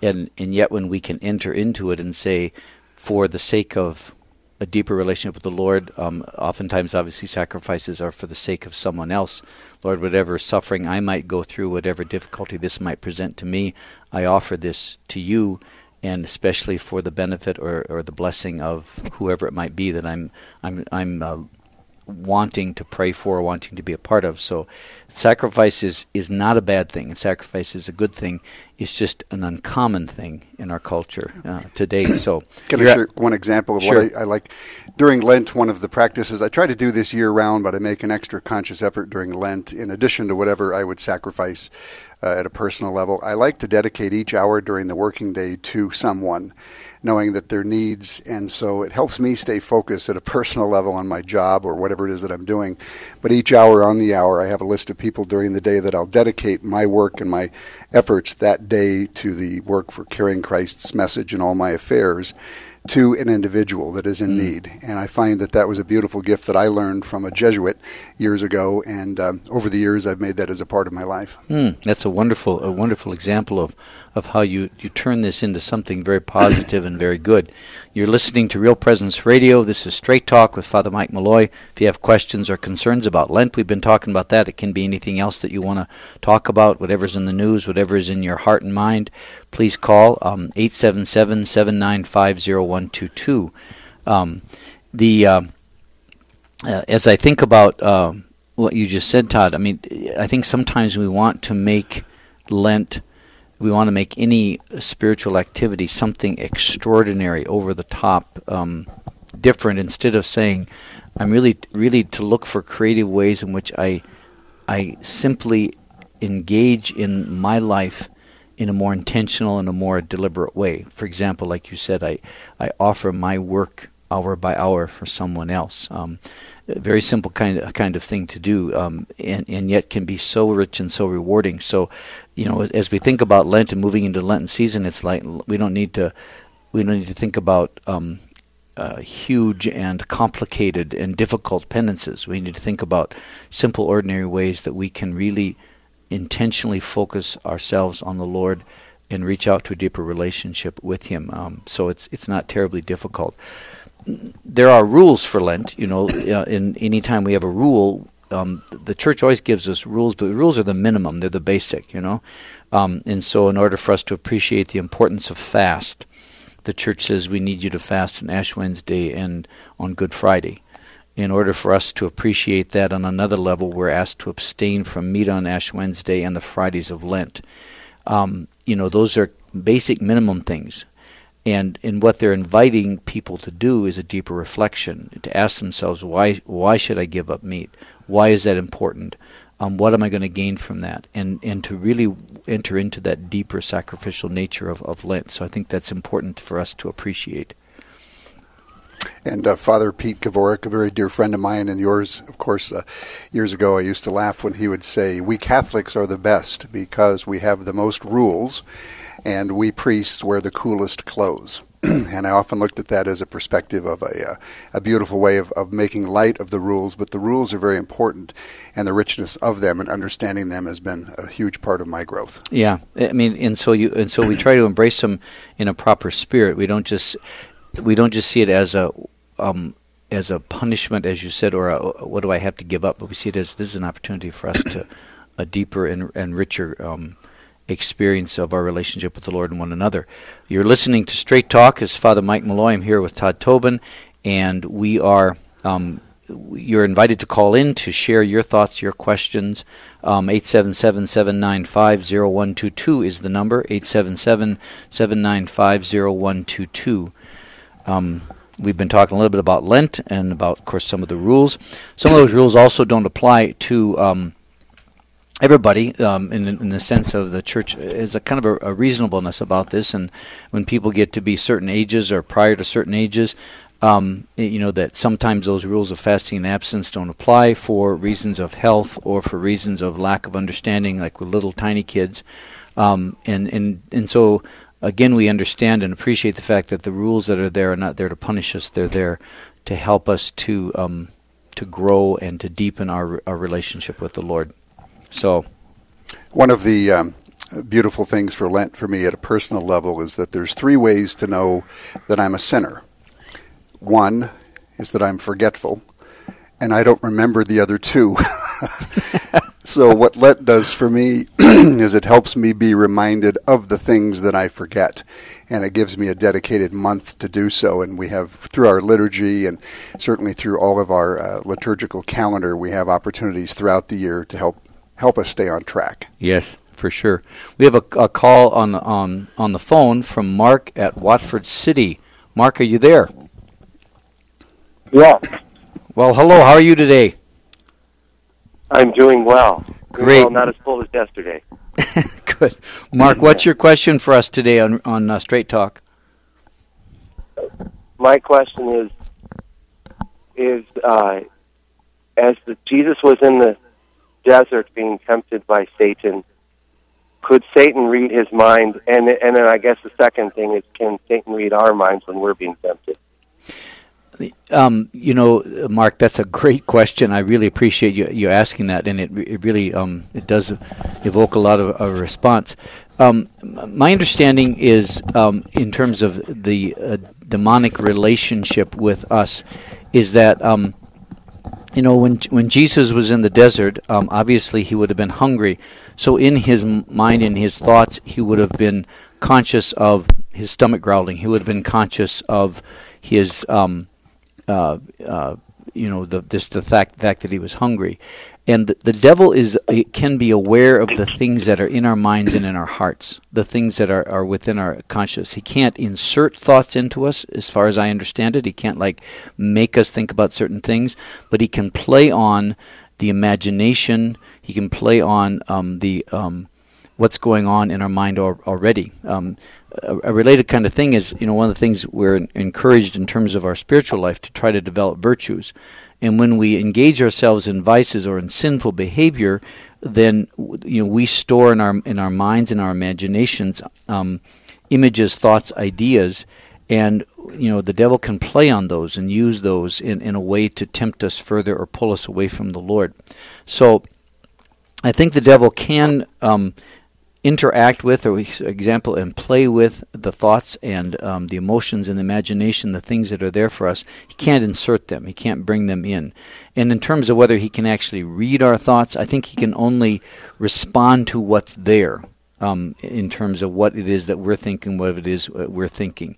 And yet when we can enter into it and say, for the sake of a deeper relationship with the Lord, oftentimes obviously sacrifices are for the sake of someone else. Lord, whatever suffering I might go through, whatever difficulty this might present to me, I offer this to you, and especially for the benefit or the blessing of whoever it might be that I'm wanting to pray for, or wanting to be a part of. So sacrifice is not a bad thing, and sacrifice is a good thing. It's just an uncommon thing in our culture today. So can I share one example of what I like? During Lent, one of the practices, I try to do this year round, but I make an extra conscious effort during Lent, in addition to whatever I would sacrifice at a personal level. I like to dedicate each hour during the working day to someone, knowing that their needs, and so it helps me stay focused at a personal level on my job or whatever it is that I'm doing. But each hour on the hour, I have a list of people during the day that I'll dedicate my work and my efforts that day to the work for carrying Christ's message and all my affairs to an individual that is in need. And I find that that was a beautiful gift that I learned from a Jesuit years ago, and over the years I've made that as a part of my life. That's a wonderful example of how you turn this into something very positive and very good. You're listening to Real Presence Radio. This is Straight Talk with Father Mike Malloy. If you have questions or concerns about Lent, we've been talking about that. It can be anything else that you want to talk about, whatever's in the news, whatever is in your heart and mind. Please call 877-795-0122. As I think about what you just said, Todd, I mean, I think sometimes we want to make Lent, we want to make any spiritual activity something extraordinary, over the top, different, instead of saying, I'm really to look for creative ways in which I simply engage in my life in a more intentional and a more deliberate way. For example, like you said, I offer my work hour by hour for someone else. A very simple kind of thing to do, and yet can be so rich and so rewarding. So, you know, as we think about Lent and moving into Lenten season, it's like we don't need to think about huge and complicated and difficult penances. We need to think about simple, ordinary ways that we can really intentionally focus ourselves on the Lord and reach out to a deeper relationship with Him. So it's not terribly difficult. There are rules for Lent, you know. In any time we have a rule, the Church always gives us rules, but the rules are the minimum; they're the basic, you know. And so, in order for us to appreciate the importance of fast, the Church says we need you to fast on Ash Wednesday and on Good Friday. In order for us to appreciate that on another level, we're asked to abstain from meat on Ash Wednesday and the Fridays of Lent. You know, those are basic minimum things. And what they're inviting people to do is a deeper reflection, to ask themselves, why should I give up meat? Why is that important? What am I going to gain from that? And to really enter into that deeper sacrificial nature of Lent. So I think that's important for us to appreciate. And Father Pete Kavorik, a very dear friend of mine and yours, of course, years ago I used to laugh when he would say, we Catholics are the best because we have the most rules and we priests wear the coolest clothes. And I often looked at that as a perspective of a beautiful way of making light of the rules, but the rules are very important, and the richness of them and understanding them has been a huge part of my growth. Yeah, I mean, and so we try to embrace them in a proper spirit. We don't just see it as a punishment, as you said, or what do I have to give up? But we see it as this is an opportunity for us to a deeper and richer experience of our relationship with the Lord and one another. You're listening to Straight Talk. As Father Mike Malloy, I'm here with Todd Tobin, and we are. You're invited to call in to share your thoughts, your questions. 877-795-0122 is the number. 877-795-0122. We've been talking a little bit about Lent and about, of course, some of the rules. Some of those rules also don't apply to everybody in the sense of the Church is a kind of a reasonableness about this. And when people get to be certain ages or prior to certain ages, you know, that sometimes those rules of fasting and abstinence don't apply for reasons of health or for reasons of lack of understanding, like with little tiny kids. And so, again, we understand and appreciate the fact that the rules that are there are not there to punish us. They're there to help us to grow and to deepen our relationship with the Lord. So, one of the beautiful things for Lent for me at a personal level is that there's three ways to know that I'm a sinner. One is that I'm forgetful, and I don't remember the other two. So what Lent does for me is it helps me be reminded of the things that I forget, and it gives me a dedicated month to do so. And we have, through our liturgy and certainly through all of our liturgical calendar, we have opportunities throughout the year to help us stay on track. Yes, for sure. We have a call on the phone from Mark at Watford City. Mark, are you there? Yeah. Well, hello. How are you today? I'm doing well. Great. Well, not as cold as yesterday. Good. Mark, what's your question for us today on Straight Talk? My question is as Jesus was in the desert being tempted by Satan, could Satan read his mind? And then I guess the second thing is, can Satan read our minds when we're being tempted? You know, Mark, that's a great question. I really appreciate you asking that, and it really it does evoke a lot of a response. My understanding is, in terms of the demonic relationship with us, is that you know, when Jesus was in the desert, obviously he would have been hungry. So in his mind, in his thoughts, he would have been conscious of his stomach growling. He would have been conscious of his you know, the fact that he was hungry, and the devil can be aware of the things that are in our minds and in our hearts, the things that are within our conscious. He can't insert thoughts into us, as far as I understand it. He can't make us think about certain things, but he can play on the imagination. He can play on what's going on in our mind already. A related kind of thing is, you know, one of the things we're encouraged in terms of our spiritual life to try to develop virtues. And when we engage ourselves in vices or in sinful behavior, then, you know, we store in our minds, in our imaginations, images, thoughts, ideas, and, you know, the devil can play on those and use those in a way to tempt us further or pull us away from the Lord. So I think the devil can interact with, or example, and play with the thoughts and the emotions and the imagination, the things that are there for us. He can't insert them. He can't bring them in. And in terms of whether he can actually read our thoughts, I think he can only respond to what's there, in terms of what it is that we're thinking, what it is we're thinking.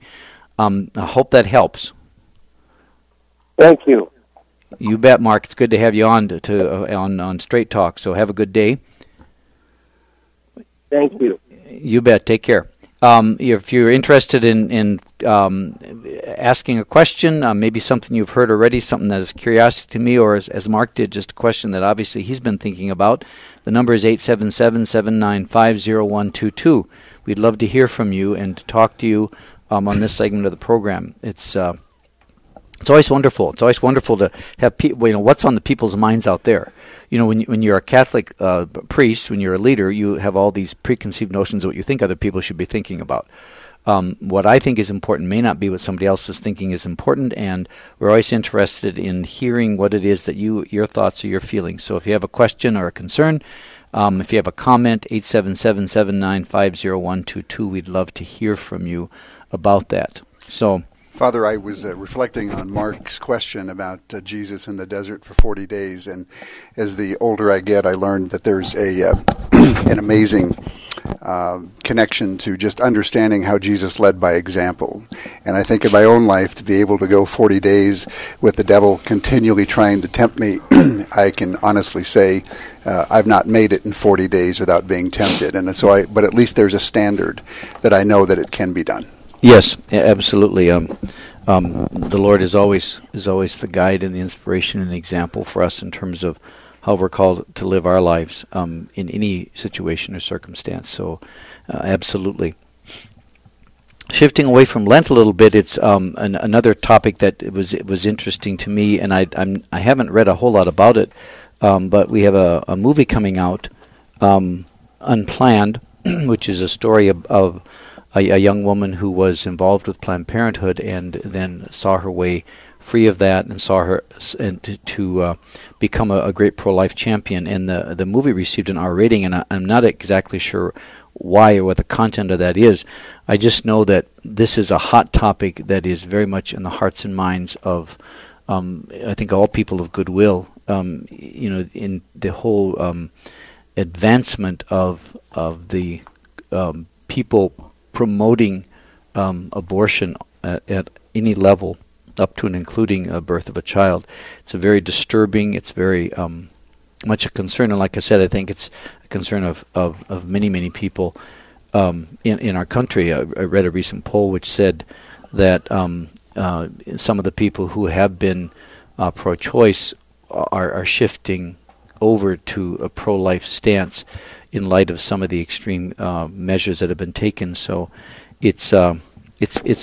I hope that helps. Thank you. You bet, Mark. It's good to have you on on Straight Talk. So have a good day. Thank you. You bet. Take care. If you're interested in asking a question, maybe something you've heard already, something that is curiosity to me, or as Mark did, just a question that obviously he's been thinking about, the number is 877-795-0122. We'd love to hear from you and to talk to you on this segment of the program. It's always wonderful. It's always wonderful to have people, you know, what's on the people's minds out there. You know, when you're a Catholic priest, when you're a leader, you have all these preconceived notions of what you think other people should be thinking about. What I think is important may not be what somebody else is thinking is important, and we're always interested in hearing what it is that your thoughts or your feelings. So if you have a question or a concern, if you have a comment, 877-795-0122, we'd love to hear from you about that. So, Father, I was reflecting on Mark's question about Jesus in the desert for 40 days, and as the older I get, I learned that there's an amazing connection to just understanding how Jesus led by example. And I think in my own life, to be able to go 40 days with the devil continually trying to tempt me, I can honestly say I've not made it in 40 days without being tempted. And so but at least there's a standard that I know that it can be done. Yes, absolutely. The Lord is always the guide and the inspiration and the example for us in terms of how we're called to live our lives in any situation or circumstance. So, absolutely. Shifting away from Lent a little bit, it's another topic that was interesting to me, and I haven't read a whole lot about it, but we have a movie coming out, Unplanned, which is a story of a young woman who was involved with Planned Parenthood and then saw her way free of that and saw her to become a great pro-life champion. And the movie received an R rating, and I'm not exactly sure why or what the content of that is. I just know that this is a hot topic that is very much in the hearts and minds of, I think, all people of goodwill. In the whole advancement of the people promoting abortion at any level, up to and including the birth of a child. It's a very disturbing. It's very much a concern, and like I said, I think it's a concern of many people in our country. I read a recent poll which said that some of the people who have been pro-choice are shifting over to a pro-life stance in light of some of the extreme measures that have been taken. So it's a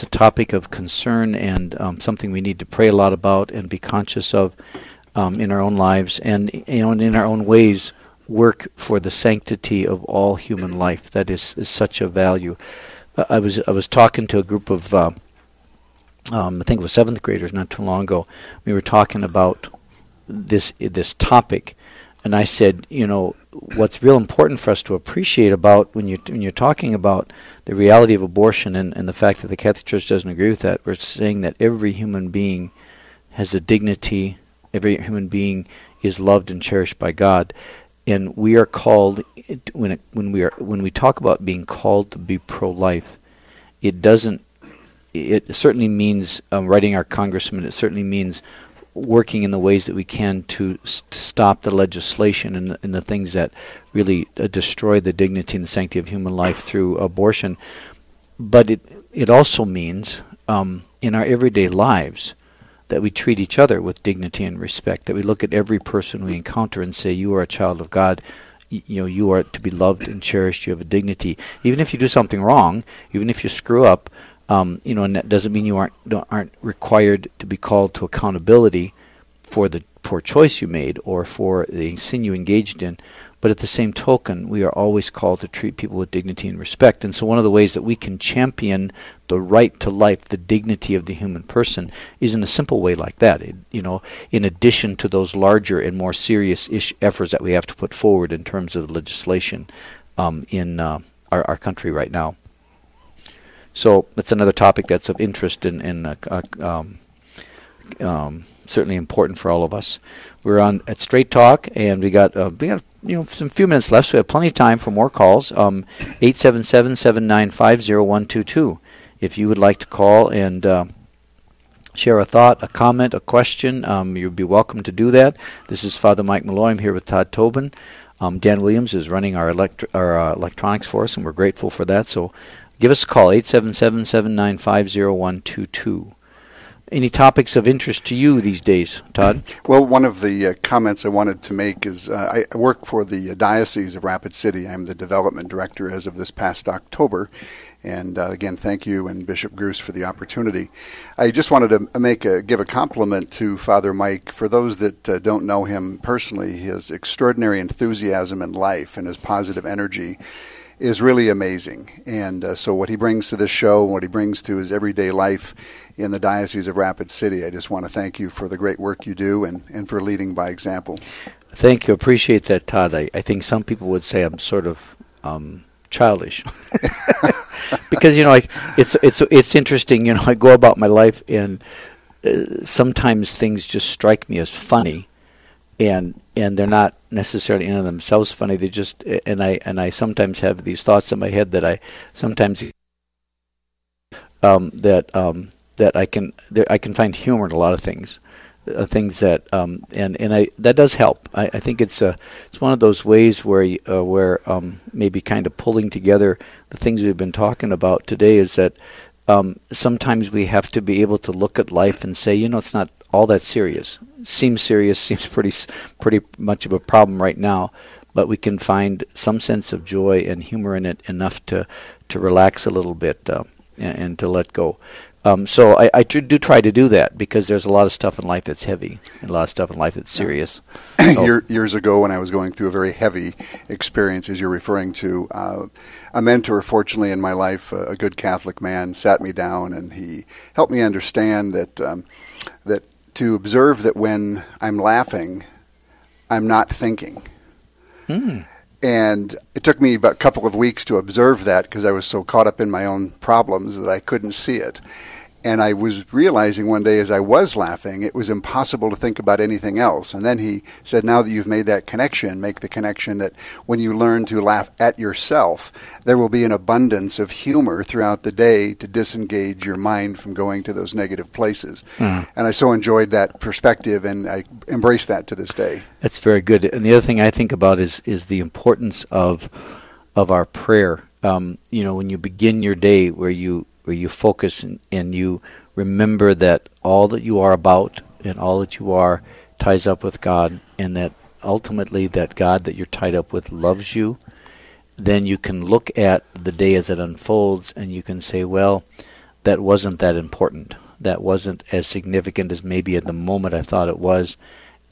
topic of concern and something we need to pray a lot about and be conscious of in our own lives, and in our own ways work for the sanctity of all human life. That is such a value. I was talking to a group of I think it was seventh graders not too long ago. We were talking about this topic, and I said, what's real important for us to appreciate about when you're talking about the reality of abortion and the fact that the Catholic Church doesn't agree with that, we're saying that every human being has a dignity. Every human being is loved and cherished by God, and we are called. When we talk about being called to be pro-life, it doesn't. It certainly means writing our congressman. It certainly means working in the ways that we can to stop the legislation and the things that really destroy the dignity and the sanctity of human life through abortion. But it also means in our everyday lives, that we treat each other with dignity and respect, that we look at every person we encounter and say, you are a child of God, you are to be loved and cherished, you have a dignity. Even if you do something wrong, even if you screw up, and that doesn't mean you aren't required to be called to accountability for the poor choice you made or for the sin you engaged in. But at the same token, we are always called to treat people with dignity and respect. And so one of the ways that we can champion the right to life, the dignity of the human person, is in a simple way like that. In addition to those larger and more serious efforts that we have to put forward in terms of legislation in our country right now. So that's another topic that's of interest and certainly important for all of us. We're on at Straight Talk, and we got some few minutes left, so we have plenty of time for more calls. 877-795-0122. If you would like to call and share a thought, a comment, a question, you'd be welcome to do that. This is Father Mike Malloy. I'm here with Todd Tobin. Dan Williams is running our electronics for us, and we're grateful for that. So give us a call, 877-795-0122. Any topics of interest to you these days, Todd? Well, one of the comments I wanted to make is I work for the Diocese of Rapid City. I'm the development director as of this past October. And again, thank you and Bishop Gruce for the opportunity. I just wanted to give a compliment to Father Mike. For those that don't know him personally, his extraordinary enthusiasm in life and his positive energy is really amazing, and so what he brings to this show and what he brings to his everyday life in the Diocese of Rapid City, I just want to thank you for the great work you do and for leading by example. Thank you. Appreciate that, Todd. I think some people would say I'm sort of childish because, it's interesting. I go about my life, and sometimes things just strike me as funny, and they're not necessarily in and of themselves funny. They just, and I sometimes have these thoughts in my head that I sometimes that I can find humor in a lot of things, things that and I that does help. I think it's one of those ways where maybe kind of pulling together the things we've been talking about today is that sometimes we have to be able to look at life and say, it's not all that serious. Seems serious, seems pretty much of a problem right now, but we can find some sense of joy and humor in it enough to relax a little bit. and to let go. So I do try to do that, because there's a lot of stuff in life that's heavy and a lot of stuff in life that's serious. So. Years ago, when I was going through a very heavy experience, as you're referring to, a mentor, fortunately, in my life, a good Catholic man, sat me down, and he helped me understand that that to observe that when I'm laughing, I'm not thinking. Mm. And it took me about a couple of weeks to observe that, because I was so caught up in my own problems that I couldn't see it. And I was realizing one day, as I was laughing, it was impossible to think about anything else. And then he said, now that you've made that connection, make the connection that when you learn to laugh at yourself, there will be an abundance of humor throughout the day to disengage your mind from going to those negative places. Mm. And I so enjoyed that perspective, and I embrace that to this day. That's very good. And the other thing I think about is the importance of our prayer. You know, when you begin your day, where you focus and you remember that all that you are about and all that you are ties up with God, and that ultimately that God that you're tied up with loves you, then you can look at the day as it unfolds and you can say, well, that wasn't that important. That wasn't as significant as maybe at the moment I thought it was.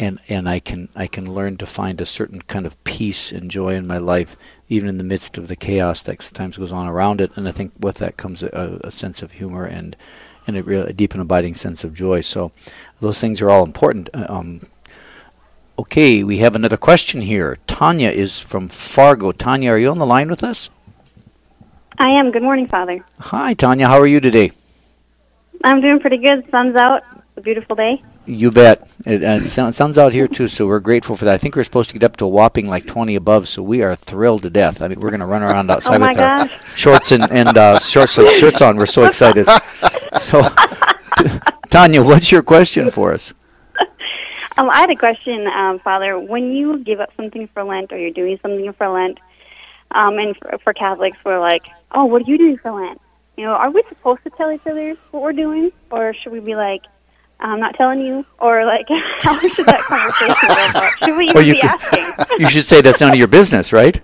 And I can learn to find a certain kind of peace and joy in my life, even in the midst of the chaos that sometimes goes on around it. And I think with that comes a sense of humor and a deep and abiding sense of joy. So those things are all important. Okay, we have another question here. Tanya is from Fargo. Tanya, are you on the line with us? I am. Good morning, Father. Hi, Tanya. How are you today? I'm doing pretty good. Sun's out. It's a beautiful day. You bet. It sun's out here, too, so we're grateful for that. I think we're supposed to get up to a whopping like 20 above, so we are thrilled to death. I mean, we're going to run around outside with gosh. Our shorts and short-sleeved shirts on. We're so excited. So, Tanya, what's your question for us? I had a question, Father. When you give up something for Lent, or you're doing something for Lent, and for Catholics, we're like, oh, what are you doing for Lent? You know, are we supposed to tell each other what we're doing, or should we be like, I'm not telling you, or like, how should that conversation go about? Should we even be asking? You should say that's none of your business, right?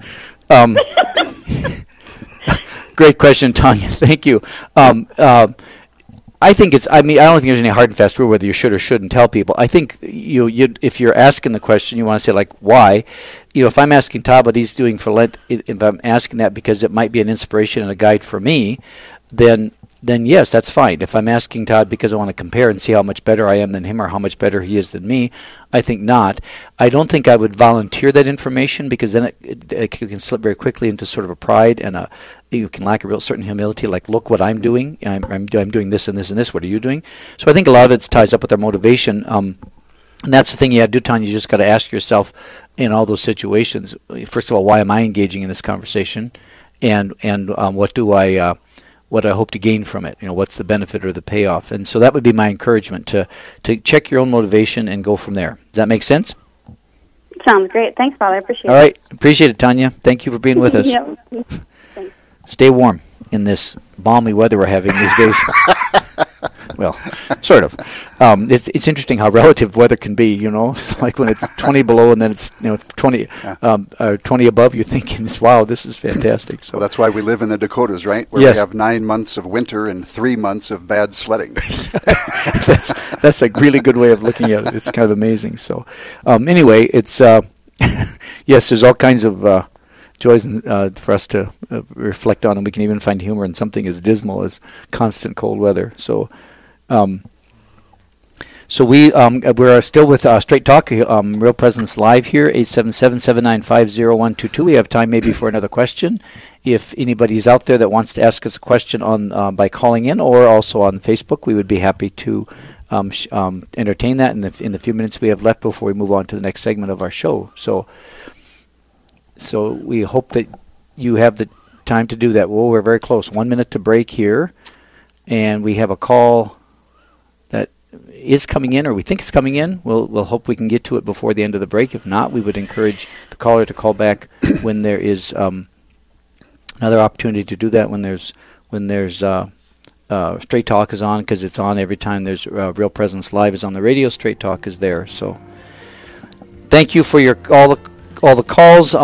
Great question, Tanya. Thank you. I think it's. I mean, I don't think there's any hard and fast rule whether you should or shouldn't tell people. I think if you're asking the question, you want to say like, why? You know, if I'm asking Todd what he's doing for Lent, if I'm asking that because it might be an inspiration and a guide for me, then yes, that's fine. If I'm asking Todd because I want to compare and see how much better I am than him or how much better he is than me, I think not. I don't think I would volunteer that information, because then it can slip very quickly into sort of a pride, and you can lack a real certain humility, like, look what I'm doing. I'm doing this and this and this. What are you doing? So I think a lot of it ties up with our motivation. And that's the thing you have to do, Tanya. You just got to ask yourself in all those situations, first of all, why am I engaging in this conversation? And what do I... what I hope to gain from it, you know, what's the benefit or the payoff. And so that would be my encouragement, to check your own motivation and go from there. Does that make sense? Sounds great. Thanks, Father. I appreciate it. All right. Appreciate it, Tanya. Thank you for being with us. Yep. Thanks. Stay warm in this balmy weather we're having these days. Well, sort of. It's interesting how relative weather can be, you know. It's like when it's 20 below and then it's 20 or 20 above, you're thinking, wow, this is fantastic. So well, that's why we live in the Dakotas, right? Where yes. We have 9 months of winter and 3 months of bad sledding. That's a really good way of looking at it. It's kind of amazing. So anyway, it's yes, there's all kinds of joys for us to reflect on, and we can even find humor in something as dismal as constant cold weather. So we're still with Straight Talk, Real Presence Live here, 877-795-0122. We have time maybe for another question. If anybody's out there that wants to ask us a question on by calling in or also on Facebook, we would be happy to entertain that in the few minutes we have left before we move on to the next segment of our show. So we hope that you have the time to do that. Well, we're very close. 1 minute to break here, and we have a call that is coming in, or we think it's coming in. We'll hope we can get to it before the end of the break. If not, we would encourage the caller to call back when there is another opportunity to do that. When there's Straight Talk is on, because it's on every time there's Real Presence Live is on the radio. Straight Talk is there. So thank you for all the calls.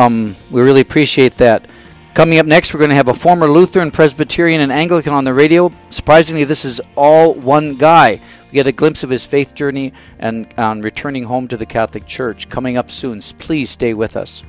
We really appreciate that. Coming up next, we're going to have a former Lutheran, Presbyterian, and Anglican on the radio. Surprisingly, this is all one guy. We get a glimpse of his faith journey and on returning home to the Catholic Church. Coming up soon. Please stay with us.